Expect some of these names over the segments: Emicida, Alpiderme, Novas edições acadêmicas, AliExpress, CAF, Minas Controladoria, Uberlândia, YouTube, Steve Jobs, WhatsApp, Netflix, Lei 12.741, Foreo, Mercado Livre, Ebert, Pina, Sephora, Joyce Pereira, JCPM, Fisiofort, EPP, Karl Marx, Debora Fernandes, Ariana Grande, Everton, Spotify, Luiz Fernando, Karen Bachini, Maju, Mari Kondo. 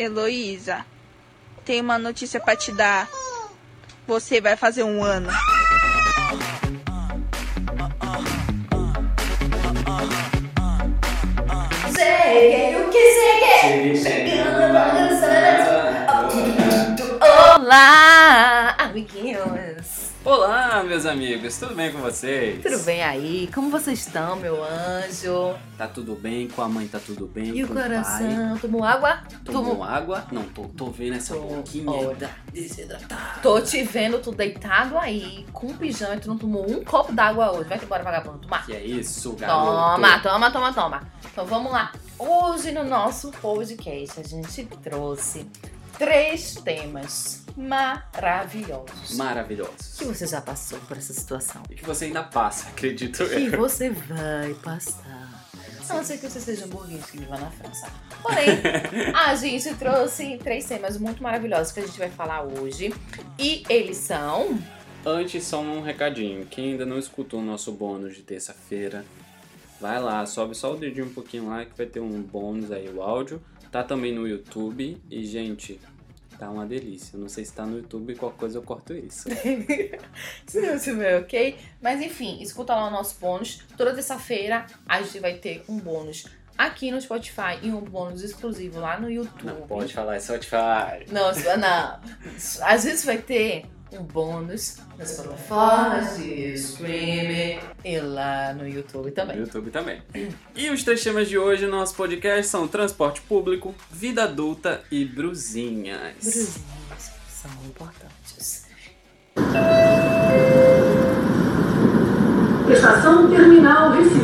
Heloísa, tenho uma notícia pra te dar. Você vai fazer um ano. Olá, amiguinhos! Olá, meus amigos, tudo bem com vocês? Tudo bem aí? Como vocês estão, meu anjo? Tá tudo bem, com a mãe tá tudo bem, e com o coração? Pai. Tomou água? Tomou água? Não, tô vendo essa boquinha desidratada. Tô te vendo, tu deitado aí, com pijama, e tu não tomou um copo d'água hoje. Vai que bora, vagabundo, tomar. Que é isso, garoto? Toma. Então vamos lá. Hoje no nosso podcast a gente trouxe 3 temas maravilhosos. Que você já passou por essa situação. E que você ainda passa, acredito eu. E você vai passar. A não ser que você seja um burguês que viva na França. Porém, a gente trouxe 3 temas muito maravilhosos que a gente vai falar hoje. E eles são... Antes, só um recadinho. Quem ainda não escutou o nosso bônus de terça-feira, vai lá, sobe só o dedinho um pouquinho lá que vai ter um bônus aí, o áudio. Tá também no YouTube e, gente, tá uma delícia. Eu não sei se tá no YouTube, qualquer coisa eu corto isso. Se não tiver, ok? Mas enfim, escuta lá o nosso bônus. Toda terça-feira a gente vai ter um bônus aqui no Spotify e um bônus exclusivo lá no YouTube. Não pode falar, é Spotify. Não. A gente vai ter um bônus nas plataformas de streaming e lá no YouTube também. No YouTube também. E os 3 temas de hoje no nosso podcast são transporte público, vida adulta e brusinhas. Brusinhas são importantes. Estação Terminal Recife.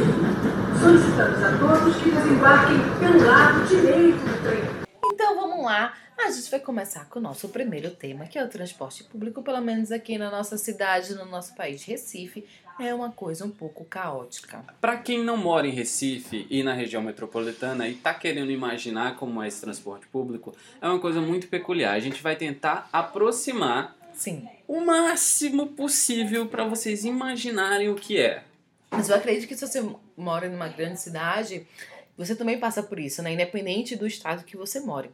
Solicitamos a todos que desembarquem pelo lado direito do trem. Então vamos lá, a gente vai começar com o nosso primeiro tema, que é o transporte público, pelo menos aqui na nossa cidade, no nosso país, Recife, é uma coisa um pouco caótica. Para quem não mora em Recife e na região metropolitana e tá querendo imaginar como é esse transporte público, é uma coisa muito peculiar. A gente vai tentar aproximar o máximo possível para vocês imaginarem o que é. Mas eu acredito que se você mora numa grande cidade... Você também passa por isso, né? Independente do estado que você mora.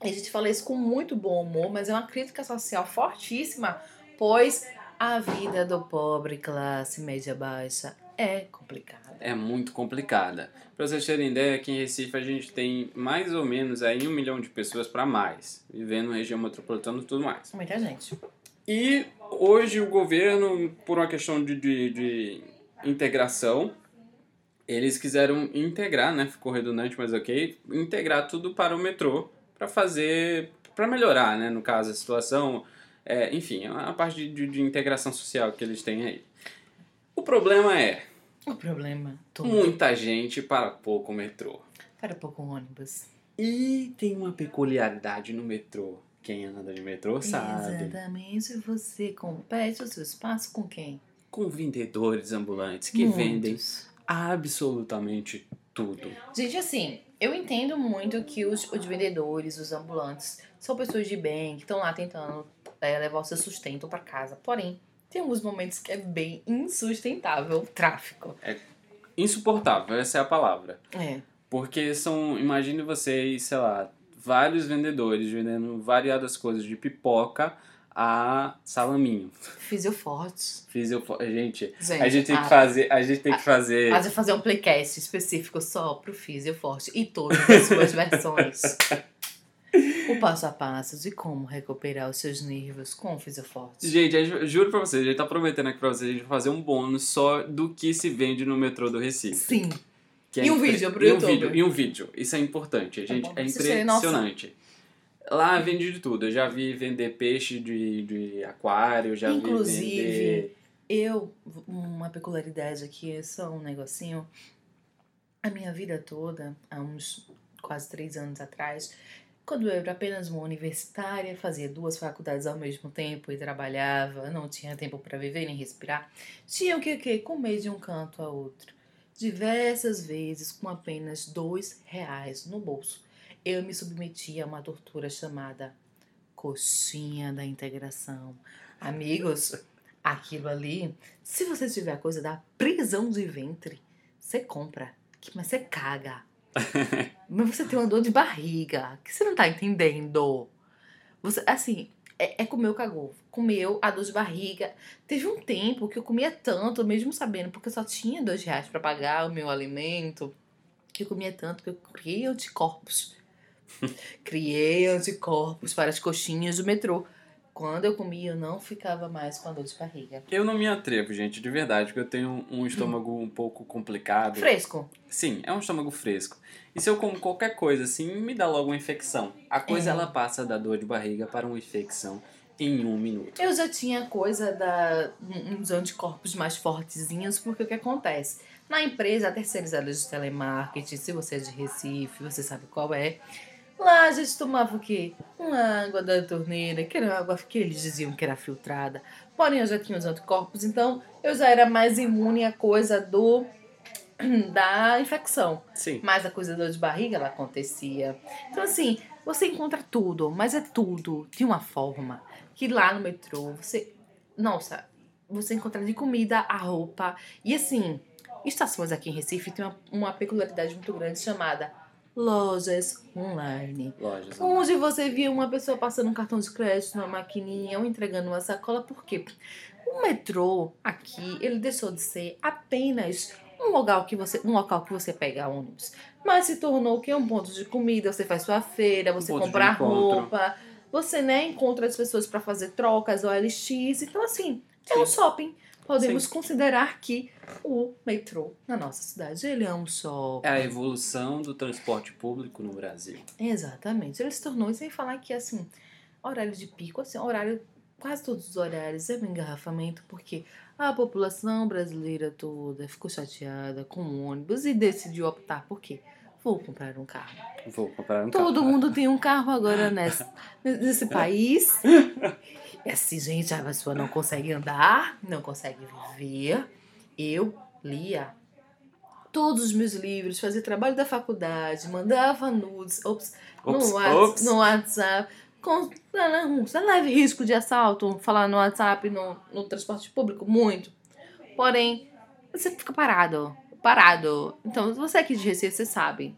A gente fala isso com muito bom humor, mas é uma crítica social fortíssima, pois a vida do pobre classe média baixa é complicada. É muito complicada. Pra vocês terem ideia, aqui em Recife a gente tem mais ou menos aí 1 milhão de pessoas pra mais, vivendo na região metropolitana e tudo mais. Muita gente. E hoje o governo, por uma questão de integração, eles quiseram integrar, né? Ficou redundante, mas ok. Integrar tudo para o metrô para fazer... para melhorar, né? No caso, a situação... enfim, a parte de integração social que eles têm aí. O problema é... O problema todo. Muita gente para pouco metrô. Para pouco ônibus. E tem uma peculiaridade no metrô. Quem anda de metrô sabe. Exatamente. Você compete o seu espaço com quem? Com vendedores ambulantes que vendem... absolutamente tudo. Gente, assim, eu entendo muito que os vendedores, os ambulantes, são pessoas de bem, que estão lá tentando levar o seu sustento para casa. Porém, tem alguns momentos que é bem insustentável o tráfico. É insuportável, essa é a palavra. É. Porque são, imagine vocês, sei lá, vários vendedores vendendo variadas coisas de pipoca a salaminho. Fisiofort. Gente, a gente tem que fazer... A gente fazer um playcast específico só pro Fisiofort e todas as suas versões. O passo a passo de como recuperar os seus nervos com o Fisiofort. Gente, eu juro pra vocês, a gente tá prometendo aqui pra vocês, a gente vai fazer um bônus só do que se vende no metrô do Recife. Sim. Que é vídeo pro YouTube. E um vídeo. Isso é importante, gente. É impressionante. Lá vende de tudo. Eu já vi vender peixe de aquário, já vi vender... Uma peculiaridade aqui, é só um negocinho. A minha vida toda, há uns quase 3 anos atrás, quando eu era apenas uma universitária, fazia 2 faculdades ao mesmo tempo e trabalhava, não tinha tempo para viver nem respirar, tinha o que comer de um canto a outro. Diversas vezes, com apenas R$2 no bolso. Eu me submeti a uma tortura chamada coxinha da integração. Amigos, aquilo ali, se você tiver a coisa da prisão de ventre, você compra, mas você caga. Mas você tem uma dor de barriga que você não tá entendendo. Você, assim, comeu, cagou. Comeu, a dor de barriga. Teve um tempo que eu comia tanto, mesmo sabendo, porque eu só tinha R$2 pra pagar o meu alimento, que eu comia tanto que eu criei anticorpos. Criei anticorpos para as coxinhas do metrô. Quando eu comia, eu não ficava mais com a dor de barriga. Eu não me atrevo, gente, de verdade, porque eu tenho um estômago um pouco complicado. Fresco? Sim, é um estômago fresco. E se eu como qualquer coisa, assim, me dá logo uma infecção. A coisa, ela passa da dor de barriga para uma infecção em 1 minuto. Eu já tinha coisa uns anticorpos mais fortezinhos, porque o que acontece? Na empresa terceirizada de telemarketing, se você é de Recife, você sabe qual é... Lá a gente tomava o quê? Uma água da torneira, que era uma água que eles diziam que era filtrada. Porém, eu já tinha os anticorpos, então eu já era mais imune à coisa da infecção. Sim. Mas a coisa da dor de barriga, ela acontecia. Então, assim, você encontra tudo, mas é tudo de uma forma que lá no metrô você... Nossa, você encontra de comida, a roupa. E, assim, estações aqui em Recife tem uma peculiaridade muito grande chamada... Lojas online. Onde você via uma pessoa passando um cartão de crédito numa maquininha ou entregando uma sacola. Por quê? O metrô aqui, ele deixou de ser apenas um local que você pega ônibus, mas se tornou que é um ponto de comida. Você faz sua feira, você compra roupa, você, né, encontra as pessoas para fazer trocas, OLX. Então, assim, é um shopping. Podemos considerar que o metrô na nossa cidade, ele é um shopping. É a evolução do transporte público no Brasil. Exatamente. Ele se tornou, sem falar que, assim, horário de pico, assim, horário, quase todos os horários é um engarrafamento, porque a população brasileira toda ficou chateada com o ônibus e decidiu optar por quê? Vou comprar um carro. Todo mundo tem um carro agora nesse país. É assim, gente, a pessoa não consegue andar, não consegue viver. Eu lia todos os meus livros, fazia trabalho da faculdade, mandava nudes no WhatsApp. Você leva risco de assalto, falar no WhatsApp, no transporte público, muito. Porém, você fica parado. Então, você aqui de Recife, você sabe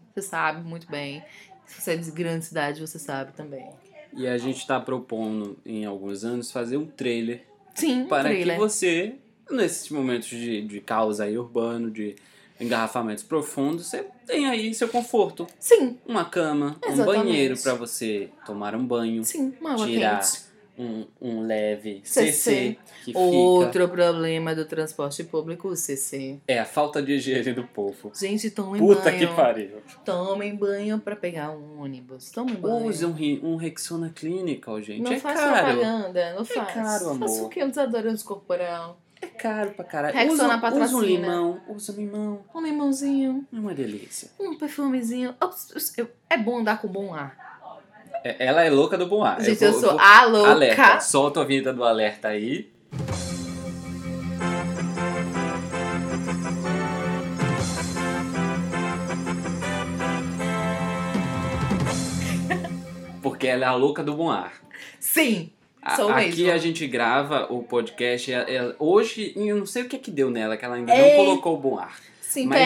muito bem. Se você é de grande cidade, você sabe também. E a gente está propondo, em alguns anos, fazer um trailer. Sim, para que você, nesses momentos de caos aí urbano, de engarrafamentos profundos, você tenha aí seu conforto. Sim. Uma cama, exatamente. Um banheiro para você tomar um banho. Sim, uma água tirar quente. Um leve CC. Que outro problema do transporte público, o CC. É a falta de higiene do povo. Gente, tomem banho. Puta que pariu. Tomem banho pra pegar um ônibus. Tomem banho. Use um Rexona Clinical, gente. Não faz propaganda, não faz. É caro, amor. Faça o que? Um desodorizante corporal. É caro pra caralho. Rexona patrocina. Usa um limão. Um limãozinho. É uma delícia. Um perfumezinho. É bom andar com bom ar. Ela é louca do bom ar. Gente, eu sou a louca. Alerta. Solta a vinheta do alerta aí. Porque ela é a louca do bom ar. Sim, sou mesmo. Aqui a gente grava o podcast. Hoje, eu não sei o que é que deu nela, que ela ainda não colocou o bom ar. Sim, mas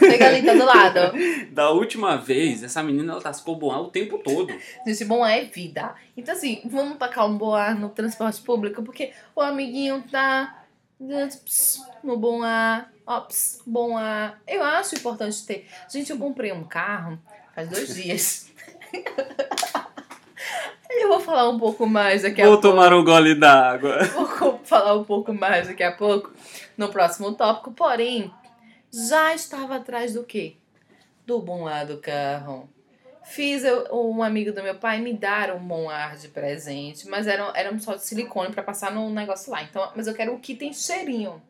pega ali, tá do lado. Da última vez, essa menina, ela tascou boar o tempo todo. Gente, bom é vida. Então, assim, vamos tacar um boar no transporte público, porque o amiguinho tá no bom ar, bom ar. Eu acho importante ter. Gente, eu comprei um carro faz 2 dias. Eu vou falar um pouco mais daqui a pouco. Vou tomar um gole d'água. Vou falar um pouco mais daqui a pouco, no próximo tópico, porém... Já estava atrás do quê? Do bom ar do carro. Um amigo do meu pai me dar um bom ar de presente, mas era um só de silicone para passar no negócio lá. Então, mas eu quero o que tem cheirinho,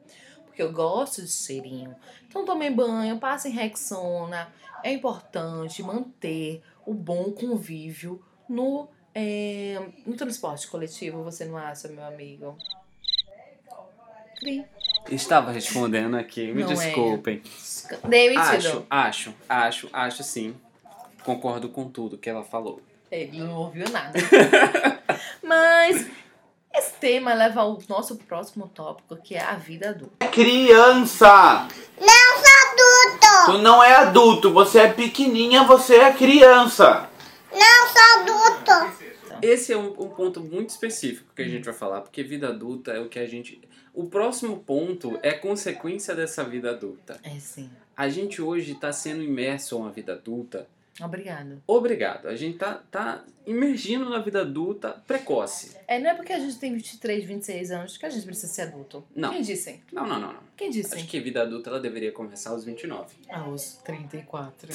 porque eu gosto de cheirinho. Então tomem banho, passem Rexona. É importante manter o bom convívio no transporte coletivo, você não acha, meu amigo? Cri. Estava respondendo aqui, me desculpem. Demitido. Acho sim. Concordo com tudo que ela falou. Ele não ouviu nada. Mas Esse tema leva ao nosso próximo tópico, que é a vida adulta. É criança! Não sou adulto! Tu não é adulto, você é pequenininha, você é criança! Não sou adulto! Esse é um ponto muito específico que a gente vai falar, porque vida adulta é o que a gente... O próximo ponto é consequência dessa vida adulta. É, sim. A gente hoje está sendo imerso a uma vida adulta. Obrigado. A gente tá imergindo na vida adulta precoce. É, não é porque a gente tem 23, 26 anos que a gente precisa ser adulto. Não. Quem dissem? Não. Quem dissem? Acho que vida adulta ela deveria começar aos 29. Aos 34.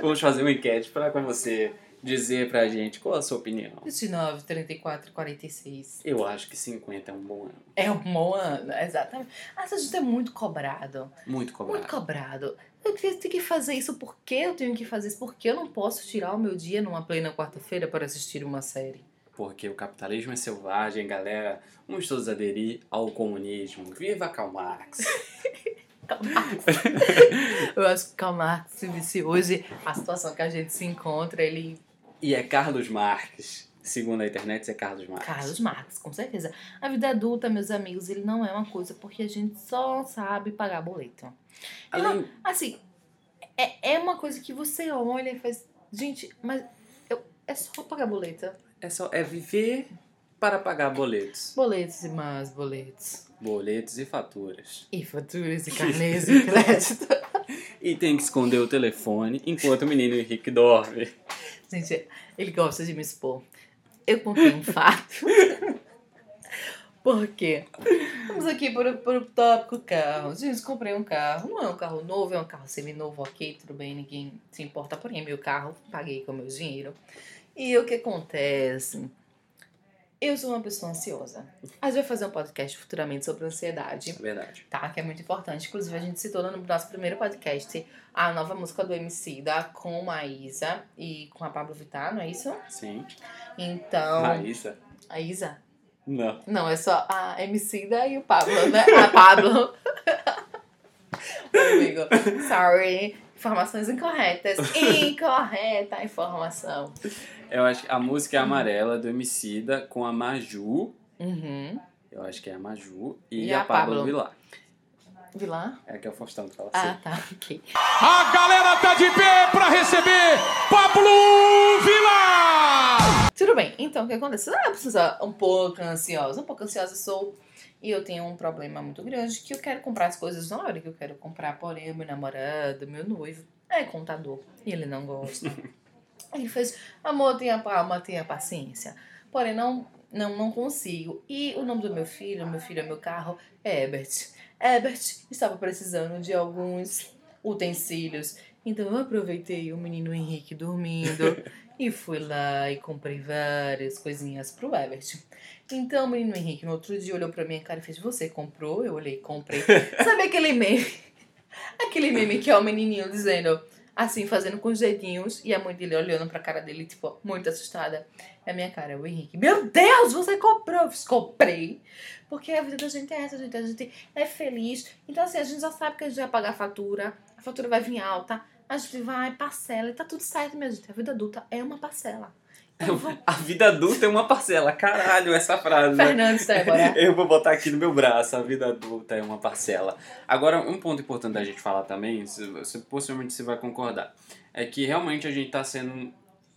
Vamos fazer uma enquete para você dizer pra gente qual a sua opinião. 29, 34, 46. Eu acho que 50 é um bom ano. É um bom ano, exatamente. Essa gente é muito cobrado. Eu tenho que fazer isso, por que eu tenho que fazer isso? Por que eu não posso tirar o meu dia numa plena quarta-feira para assistir uma série? Porque o capitalismo é selvagem, galera. Vamos todos aderir ao comunismo. Viva Karl Marx! Karl Marx. Eu acho que Karl Marx, se hoje a situação que a gente se encontra, ele... E é Carlos Marx. Segundo a internet, é Carlos Marx. Carlos Marx, com certeza. A vida adulta, meus amigos, ele não é uma coisa porque a gente só sabe pagar boleto. Além... Não, assim, é uma coisa que você olha e faz... Gente, mas é só pagar boleta. É viver para pagar boletos. Boletos e mais boletos. Boletos e faturas. E faturas e carnês e crédito. E tem que esconder o telefone enquanto o menino Henrique dorme. Gente, ele gosta de me expor. Eu contei um fato. Por quê? Vamos aqui para o tópico carro. Gente, comprei um carro. Não é um carro novo, é um carro seminovo, ok, tudo bem, ninguém se importa, porém, meu carro, paguei com meu dinheiro. E o que acontece? Eu sou uma pessoa ansiosa. A gente vai fazer um podcast futuramente sobre ansiedade. É verdade. Tá? Que é muito importante. Inclusive, a gente citou no nosso primeiro podcast a nova música do Emicida com Maísa e com a Pabllo Vittar, não é isso? Sim. Então... Maísa? A Isa? Não. Não, é só a Emicida e o Pabllo, né? A Pabllo. Meu amigo, sorry. Informações incorretas. Incorreta a informação. Eu acho que a música é Amarela, do Emicida, com a Maju. Uhum. Eu acho que é a Maju. E a Pabllo Vittar. Vittar? É que é o Faustão que fala assim. Ah, tá, ok. A galera tá de pé pra receber Pabllo Vittar! Tudo bem, então o que acontece? Ah, precisa um pouco ansiosa sou... E eu tenho um problema muito grande, que eu quero comprar as coisas na hora que eu quero comprar. Porém, meu namorado, meu noivo, é contador. E ele não gosta. Ele fez, amor, tenha palma, tenha paciência. Porém, não consigo. E o nome do meu filho é meu carro, é Ebert. Ebert estava precisando de alguns utensílios. Então, eu aproveitei o menino Henrique dormindo. E fui lá e comprei várias coisinhas pro Everton. Então, o menino Henrique, no outro dia, olhou pra minha cara e fez, você comprou? Eu olhei, comprei. Sabe aquele meme? Aquele meme que é o menininho dizendo, assim, fazendo com os dedinhos. E a mãe dele olhando pra cara dele, tipo, muito assustada. É a minha cara, o Henrique. Meu Deus, você comprou? Eu fiz, comprei. Porque a vida da gente é essa, gente. A gente é feliz. Então, assim, a gente já sabe que a gente vai pagar a fatura. A fatura vai vir alta. A gente vai, parcela, e tá tudo certo, minha gente. A vida adulta é uma parcela. Então, a vida adulta é uma parcela. Caralho, essa frase. Fernandes, né? Eu vou botar aqui no meu braço. A vida adulta é uma parcela. Agora, um ponto importante da gente falar também, possivelmente você vai concordar, é que realmente a gente tá sendo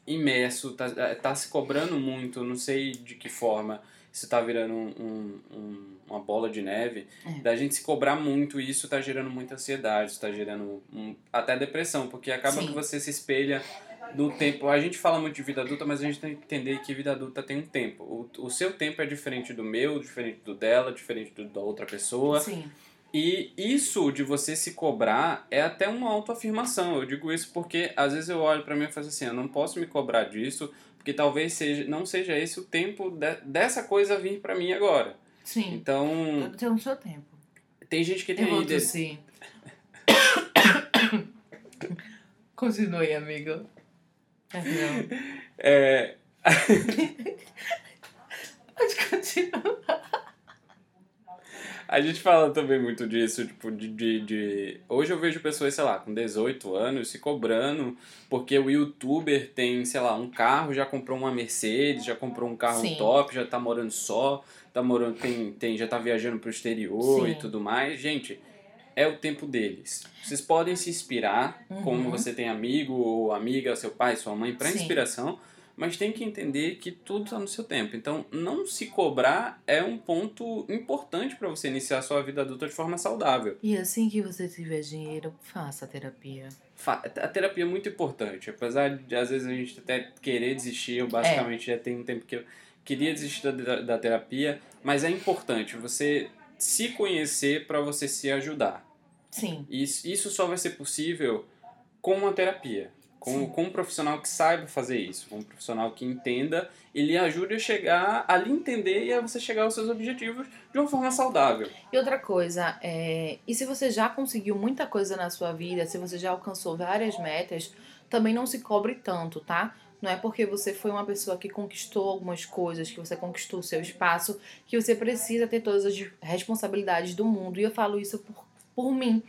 imerso, tá se cobrando muito, não sei de que forma, isso tá virando uma bola de neve, da gente se cobrar muito, e isso tá gerando muita ansiedade, tá gerando até depressão, porque acaba Sim. que você se espelha no tempo. A gente fala muito de vida adulta, mas a gente tem que entender que vida adulta tem um tempo. O seu tempo é diferente do meu, diferente do dela, diferente do da outra pessoa. Sim. E isso de você se cobrar é até uma autoafirmação. Eu digo isso porque às vezes eu olho pra mim e faço assim, eu não posso me cobrar disso, porque talvez não seja esse o tempo dessa coisa vir pra mim agora. Sim, então, tudo tem o seu tempo. Tem gente que tem... Eu vou tossir. Continue, amigo. Pode continuar. A gente fala também muito disso, tipo, Hoje eu vejo pessoas, sei lá, com 18 anos se cobrando porque o youtuber tem, sei lá, um carro, já comprou uma Mercedes, já comprou um carro Sim. top, já tá morando só, tá morando, já tá viajando pro exterior Sim. e tudo mais. Gente, é o tempo deles. Vocês podem se inspirar, uhum. como você tem amigo ou amiga, seu pai, sua mãe, pra Sim. inspiração, mas tem que entender que tudo está no seu tempo. Então, não se cobrar é um ponto importante para você iniciar a sua vida adulta de forma saudável. E assim que você tiver dinheiro, faça a terapia. A terapia é muito importante. Apesar de, às vezes, a gente até querer desistir, eu basicamente já tem um tempo que eu queria desistir da terapia, mas é importante você se conhecer para você se ajudar. Sim. Isso só vai ser possível com uma terapia. Com um profissional que saiba fazer isso, com um profissional que entenda, ele ajude a chegar, a lhe entender e a você chegar aos seus objetivos de uma forma saudável. E outra coisa, e se você já conseguiu muita coisa na sua vida, se você já alcançou várias metas, também não se cobre tanto, tá? Não é porque você foi uma pessoa que conquistou algumas coisas, que você conquistou o seu espaço, que você precisa ter todas as responsabilidades do mundo. E eu falo isso por mim.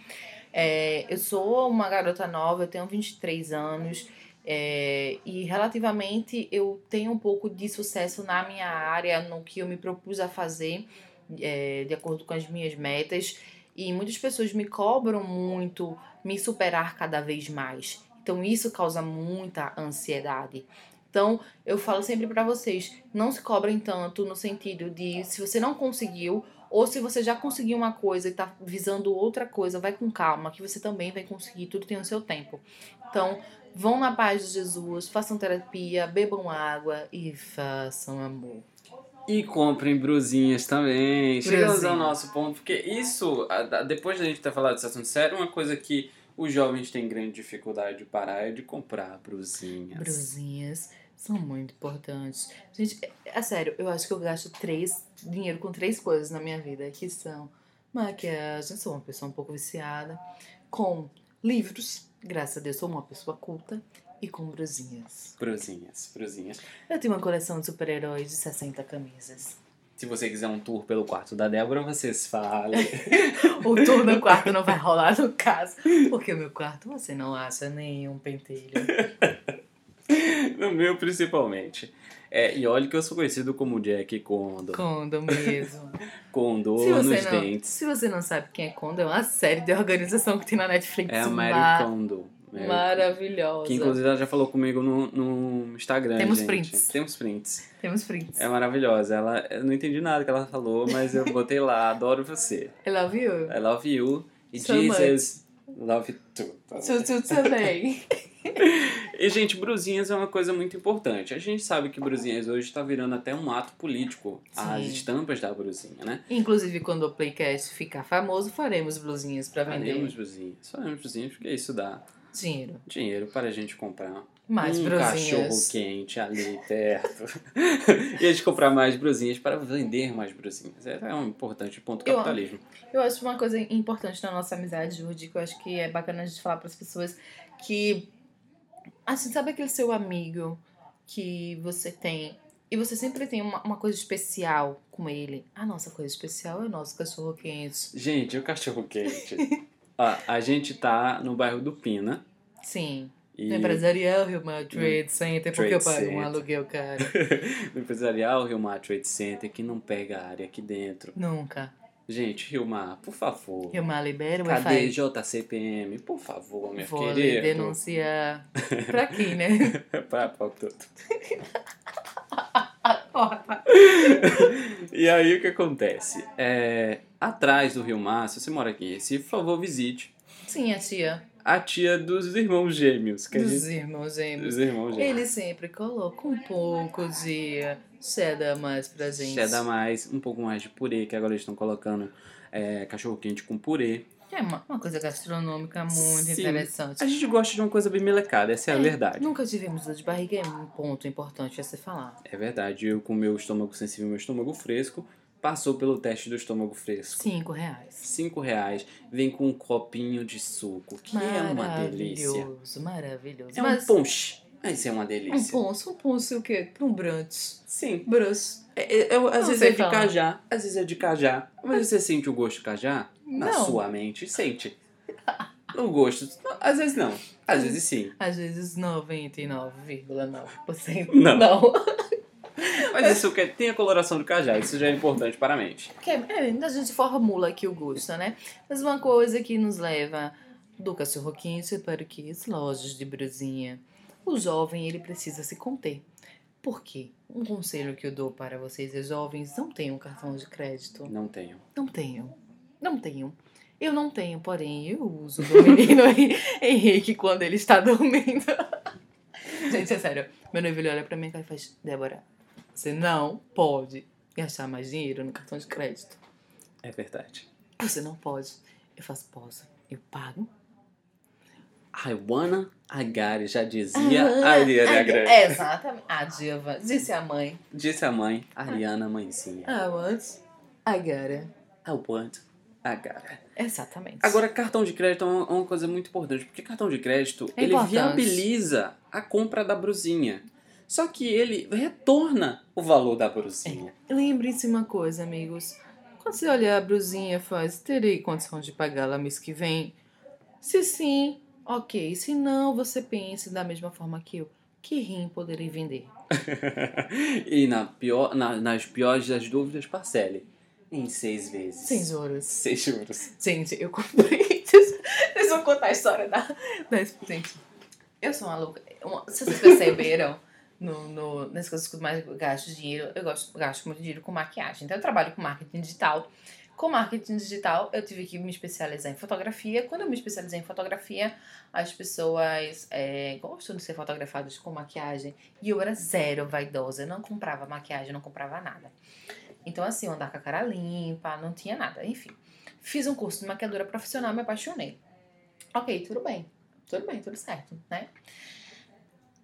Eu sou uma garota nova, eu tenho 23 anos e relativamente eu tenho um pouco de sucesso na minha área, no que eu me propus a fazer de acordo com as minhas metas, e muitas pessoas me cobram muito me superar cada vez mais, então isso causa muita ansiedade. Então, eu falo sempre pra vocês, não se cobrem tanto no sentido de se você não conseguiu, ou se você já conseguiu uma coisa e tá visando outra coisa, vai com calma, que você também vai conseguir, tudo tem o seu tempo. Então, vão na paz de Jesus, façam terapia, bebam água e façam amor. E comprem brusinhas também. Brusinha. Chegamos ao nosso ponto, porque isso, depois da gente ter falado desse assunto sério, uma coisa que os jovens têm grande dificuldade de parar é de comprar brusinhas. Brusinhas. São muito importantes. Gente, é sério, eu acho que eu gasto dinheiro com 3 coisas na minha vida, que são maquiagem, sou uma pessoa um pouco viciada, com livros, graças a Deus sou uma pessoa culta, e com brusinhas. Brusinhas. Eu tenho uma coleção de super-heróis de 60 camisas. Se você quiser um tour pelo quarto da Débora, vocês falem. O tour no quarto não vai rolar no caso, porque o meu quarto você não acha nenhum pentelho. No meu, principalmente. E olha que eu sou conhecido como Jack Kondo. Kondo mesmo. Kondo nos dentes. Se você não sabe quem é Kondo, é uma série de organização que tem na Netflix. É a Mari Kondo. Maravilhosa. Que inclusive ela já falou comigo no Instagram. Temos prints. É maravilhosa. Eu não entendi nada que ela falou, mas eu botei lá. Adoro você. I love you. E so Jesus, much. Love you too. Tu também. E, gente, brusinhas é uma coisa muito importante. A gente sabe que brusinhas hoje está virando até um ato político. Sim. As estampas da brusinha, né? Inclusive, quando o Playcast ficar famoso, faremos brusinhas para vender. Faremos brusinhas, porque isso dá dinheiro para a gente comprar mais cachorro quente ali perto. E a gente comprar mais brusinhas para vender mais brusinhas. É um importante ponto do capitalismo. Eu acho uma coisa importante na nossa amizade, Júlia, que eu acho que é bacana a gente falar para as pessoas que... Assim, sabe aquele seu amigo que você tem e você sempre tem uma coisa especial com ele? A nossa coisa especial é o nosso cachorro quente. Gente, o cachorro quente. A gente tá no bairro do Pina. Sim. No empresarial Rio Mar Trade Center, porque eu pago um aluguel caro. No empresarial Rio Mar Trade Center, que não pega a área aqui dentro. Nunca. Gente, Rio Mar, por favor. Rio Mar, libera o Wi-Fi. Cadê JCPM? Por favor, minha querida. Vou lhe denunciar. Pra quem, né? pra tudo. E aí, o que acontece? Atrás do Rio Mar, se você mora aqui em Recife, por favor, visite. Sim, a tia. A tia dos irmãos gêmeos. Dos irmãos gêmeos. Ele sempre coloca um pouco de... cheddar mais pra gente. Cheddar mais, um pouco mais de purê, que agora eles estão colocando cachorro-quente com purê. É uma coisa gastronômica muito interessante. A gente gosta de uma coisa bem melecada, essa é a verdade. Nunca tivemos dor de barriga, é um ponto importante a se falar. É verdade, eu com meu estômago sensível e meu estômago fresco, passou pelo teste do estômago fresco. R$5. Vem com um copinho de suco, que é uma delícia. Maravilhoso. É um ponche. Isso é uma delícia. Um ponche o quê? Um brunch. Sim. Brunch. Eu, às vezes é de cajá, às vezes é de cajá. Mas você sente o gosto de cajá? Não. Na sua mente, sente. No gosto, às vezes não. Às vezes sim. Às vezes 99,9%. Não. Não. Mas isso que tem a coloração do cajá, isso já é importante para a mente. A gente formula aqui o gosto, né? Mas uma coisa que nos leva do cachorro quente para o que? As lojas de brusinha. O jovem, ele precisa se conter. Por quê? Um conselho que eu dou para vocês é: jovens, não tenham cartão de crédito. Não tenham. Eu não tenho, porém, eu uso do menino Henrique quando ele está dormindo. Gente, é sério. Meu noivo, ele olha pra mim e faz: Débora, você não pode gastar mais dinheiro no cartão de crédito. É verdade. Você não pode. Eu faço pausa. Eu pago. I wanna, I got it. Já dizia a Ariana Grande. Exatamente. A diva. Disse a mãe. Ariana, mãezinha. I want, I got it. I want, I got it. Exatamente. Agora, cartão de crédito é uma coisa muito importante. Porque cartão de crédito, ele viabiliza a compra da brusinha. Só que ele retorna o valor da brusinha. É. Lembrem-se uma coisa, amigos. Quando você olha a brusinha e faz: terei condição de pagá-la mês que vem? Se sim... ok, se não, você pense da mesma forma que eu. Que rim poderei vender? E nas piores das dúvidas, parcele em 6 vezes. 6 juros. 6 juros. Gente, eu comprei. Vocês vão contar a história da... Gente, eu sou uma louca. Se vocês perceberam, nas coisas que eu mais gasto dinheiro, eu gasto muito dinheiro com maquiagem. Então, eu trabalho com marketing digital. Com marketing digital, eu tive que me especializar em fotografia. Quando eu me especializei em fotografia, as pessoas gostam de ser fotografadas com maquiagem. E eu era zero vaidosa, eu não comprava maquiagem, não comprava nada. Então, assim, eu andava com a cara limpa, não tinha nada. Enfim, fiz um curso de maquiadora profissional, me apaixonei. Ok, tudo bem, tudo certo, né?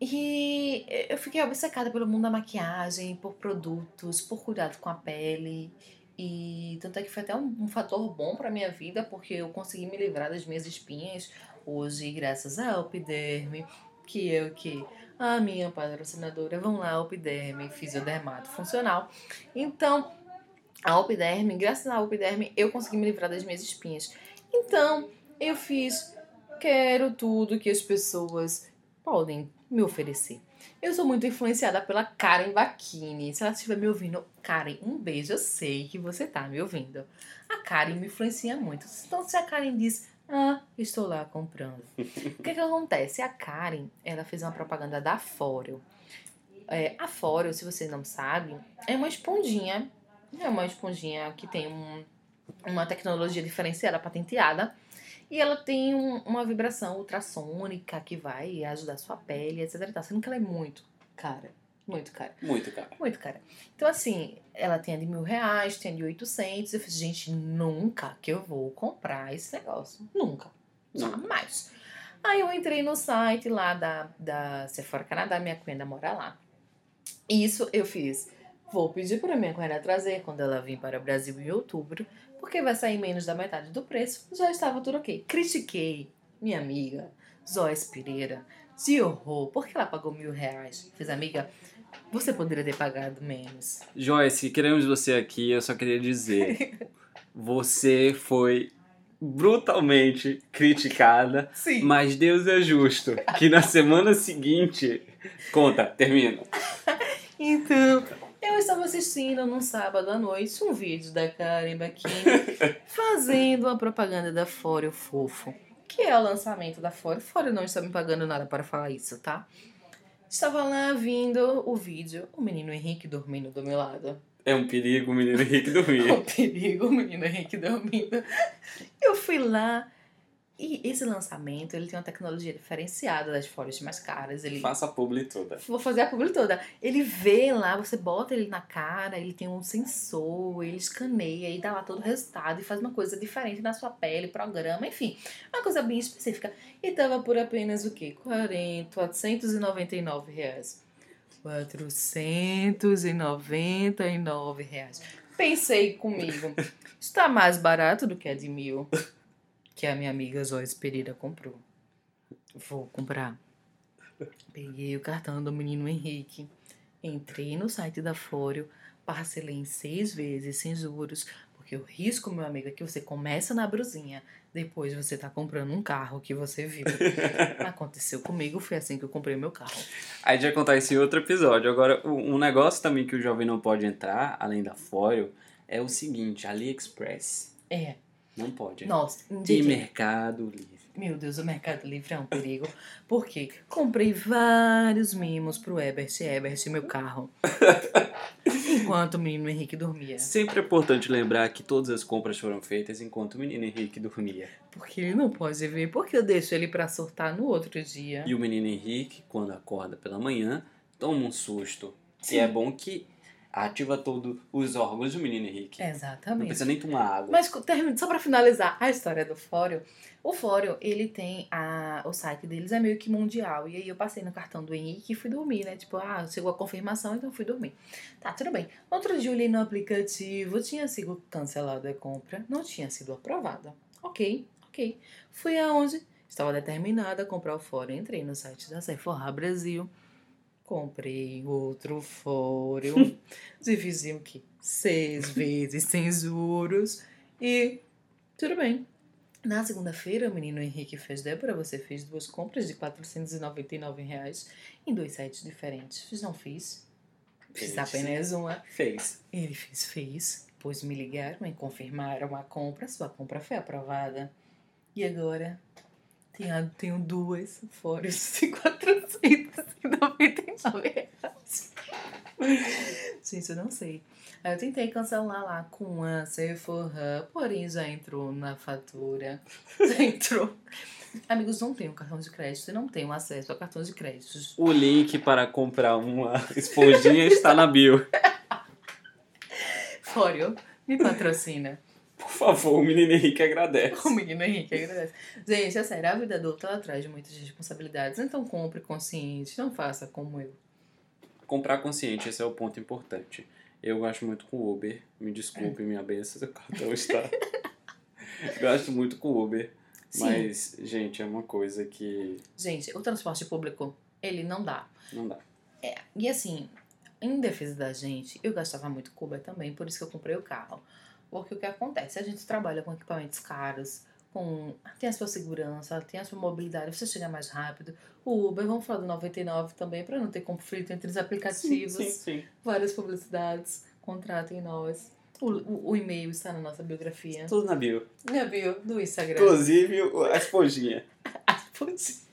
E eu fiquei obcecada pelo mundo da maquiagem, por produtos, por cuidado com a pele... E tanto é que foi até um fator bom pra minha vida, porque eu consegui me livrar das minhas espinhas hoje, graças a Alpiderme, que é o que? A minha patrocinadora. Vamos lá, Alpiderme, fisiodermato funcional. Então, a Alpiderme, graças a Alpiderme, eu consegui me livrar das minhas espinhas. Então, eu fiz, quero tudo que as pessoas podem me oferecer. Eu sou muito influenciada pela Karen Bachini. Se ela estiver me ouvindo, Karen, um beijo, eu sei que você tá me ouvindo. A Karen me influencia muito. Então, se a Karen diz, estou lá comprando. O que acontece? A Karen, ela fez uma propaganda da Foreo. A Foreo, se vocês não sabem, é uma esponjinha. É uma esponjinha que tem uma tecnologia diferenciada, patenteada. E ela tem uma vibração ultrassônica que vai ajudar a sua pele, etc. Sendo que ela é muito cara. Muito cara. Então, assim, ela tem a de R$1.000, tem a de 800. Eu falei, gente, nunca que eu vou comprar esse negócio. Nunca. Jamais. Aí eu entrei no site lá da Sephora Canadá, minha cunhada mora lá. E isso eu fiz. Vou pedir para minha cunhada trazer quando ela vir para o Brasil em outubro. Porque vai sair menos da metade do preço, já estava tudo ok. Critiquei minha amiga Joyce Pereira de horror, porque ela pagou R$1.000. Fiz, amiga, você poderia ter pagado menos. Joyce, queremos você aqui, eu só queria dizer, você foi brutalmente criticada, sim. Mas Deus é justo, que na semana seguinte... Conta, termina. Então... eu estava assistindo num sábado à noite um vídeo da Karen Bachini fazendo uma propaganda da Foreo Fofo, que é o lançamento da Foreo. Foreo não está me pagando nada para falar isso, tá? Estava lá vindo o vídeo, o menino Henrique dormindo do meu lado. É um perigo o menino Henrique dormir. É um perigo o menino Henrique dormindo. Eu fui lá. E esse lançamento, ele tem uma tecnologia diferenciada das folhas mais caras. Ele... faça a publi toda. Vou fazer a publi toda. Ele vê lá, você bota ele na cara, ele tem um sensor, ele escaneia e dá lá todo o resultado e faz uma coisa diferente na sua pele, programa, enfim. Uma coisa bem específica. E tava por apenas o quê? R$499. R$499. Pensei comigo, está mais barato do que a de 1.000. Que a minha amiga Joyce Pereira comprou. Vou comprar. Peguei o cartão do menino Henrique. Entrei no site da Foreo. parcelei em 6 vezes, sem juros, porque o risco, meu amigo, é que você começa na brusinha, depois você tá comprando um carro que você viu. Aconteceu comigo, foi assim que eu comprei meu carro. Aí a gente vai contar esse outro episódio. Agora, um negócio também que o jovem não pode entrar, além da Foreo, é o seguinte, AliExpress. É. Não pode. Nossa, e Mercado Livre. Meu Deus, o Mercado Livre é um perigo. Por quê? Comprei vários mimos pro Ebert, meu carro. Enquanto o menino Henrique dormia. Sempre é importante lembrar que todas as compras foram feitas enquanto o menino Henrique dormia. Porque ele não pode ver, porque eu deixo ele pra surtar no outro dia. E o menino Henrique, quando acorda pela manhã, toma um susto. Sim. E é bom que ativa todos os órgãos do menino Henrique. Exatamente. Não precisa nem tomar água. Mas só pra finalizar a história do Foreo. O Foreo, ele tem o site deles é meio que mundial. E aí eu passei no cartão do Henrique e fui dormir, né? Tipo, chegou a confirmação, então fui dormir. Tá, tudo bem. Outro dia eu li no aplicativo, tinha sido cancelada a compra, não tinha sido aprovada. Ok. Fui aonde? Estava determinada a comprar o Foreo. Entrei no site da Sephora Brasil. Comprei outro Foreo, dividi o quê? 6 vezes sem juros e tudo bem. Na segunda-feira, o menino Henrique fez, Débora, você fez 2 compras de R$499 em 2 sites diferentes. Fiz, não fiz? Fiz apenas uma. Fez. Ele fez. Pois me ligaram e confirmaram a compra. Sua compra foi aprovada. E agora? Tenho 2 Foreos de R$499. Gente, eu não sei. Aí eu tentei cancelar lá com a Sephora, porém já entrou na fatura. Já entrou. Amigos, não tenho cartão de crédito e não tenho acesso a cartão de crédito. O link para comprar uma esponjinha está na bio. Foreo, me patrocina. Por favor, o menino Henrique agradece. Gente, é sério, a vida adulta ela traz muitas responsabilidades. Então compre consciente, não faça como eu. Comprar consciente, esse é o ponto importante. Eu gasto muito com o Uber. Me desculpe, minha benção, o cartão está. Gasto muito com o Uber. Sim. Mas, gente, é uma coisa que... Gente, o transporte público, ele não dá. Não dá. É, e assim, em defesa da gente, eu gastava muito com o Uber também, por isso que eu comprei o carro. Porque o que acontece? A gente trabalha com equipamentos caros, tem a sua segurança, tem a sua mobilidade, você chega mais rápido. O Uber, vamos falar do 99 também, para não ter conflito entre os aplicativos. Sim. Várias publicidades, contratem nós. O e-mail está na nossa biografia. Tudo na bio. Na bio do Instagram. Inclusive a esponjinha. A esponjinha.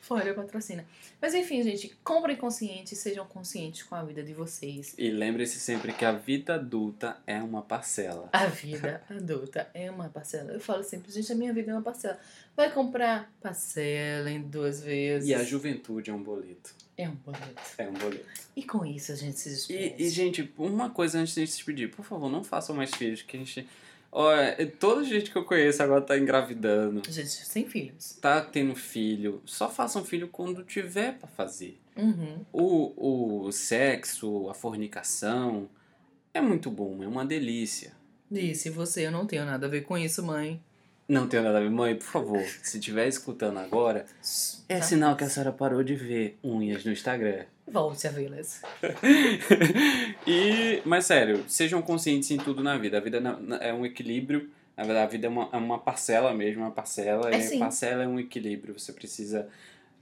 Fora, patrocina. Mas enfim, gente, comprem consciente, sejam conscientes com a vida de vocês. E lembre-se sempre que a vida adulta é uma parcela. A vida adulta é uma parcela. Eu falo sempre, gente, a minha vida é uma parcela. Vai comprar parcela em 2 vezes. E a juventude é um boleto. É um boleto. E com isso a gente se despede. E gente, uma coisa antes de a gente se despedir. Por favor, não façam mais filhos, que a gente... Olha, toda gente que eu conheço agora tá engravidando. Gente, sem filhos. Tá tendo filho. Só façam filho quando tiver pra fazer. Uhum. O sexo, a fornicação, é muito bom, é uma delícia. E se você, eu não tenho nada a ver com isso, mãe. Não tenho nada a ver, mãe, por favor. Se estiver escutando agora, é sinal que a senhora parou de ver unhas no Instagram. Volte a vê-las. Mas sério, sejam conscientes em tudo na vida. A vida é um equilíbrio. Na verdade, a vida é uma parcela mesmo. Uma parcela é, parcela é um equilíbrio. Você precisa...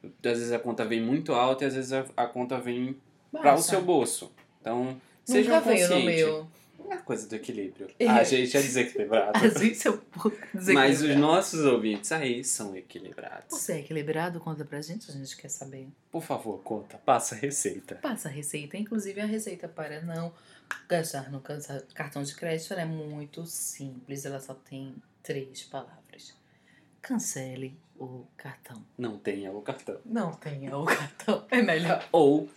Às vezes a conta vem muito alta e às vezes a conta vem para o seu bolso. Então, sejam conscientes. Nunca veio no meu... É coisa do equilíbrio. A gente é desequilibrado. A gente é um pouco desequilibrado. Mas os nossos ouvintes aí são equilibrados. Você é equilibrado? Conta pra gente, a gente quer saber. Por favor, conta. Passa a receita. Inclusive a receita para não gastar no cartão de crédito, ela é muito simples. Ela só tem 3 palavras. Cancele o cartão. Não tenha o cartão. É melhor. Ou...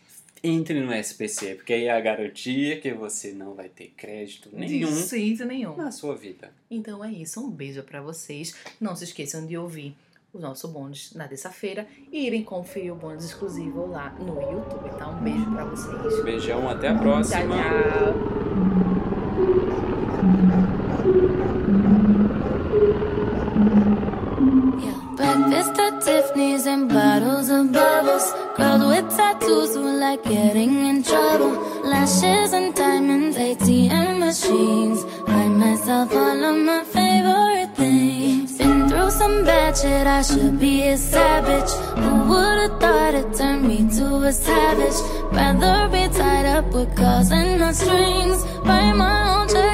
Entre no SPC, porque aí é a garantia que você não vai ter crédito nenhum na sua vida. Então é isso, um beijo pra vocês. Não se esqueçam de ouvir o nosso bônus na terça-feira e irem conferir o bônus exclusivo lá no YouTube. Então um beijo pra vocês. Beijão, até a próxima. Tchau. Rolled with tattoos who like getting in trouble. Lashes and diamonds, ATM machines. Buy myself all of my favorite things. Been through some bad shit, I should be a savage. Who would've thought it turned me to a savage? Rather be tied up with calls and not strings. Buy my own jacket.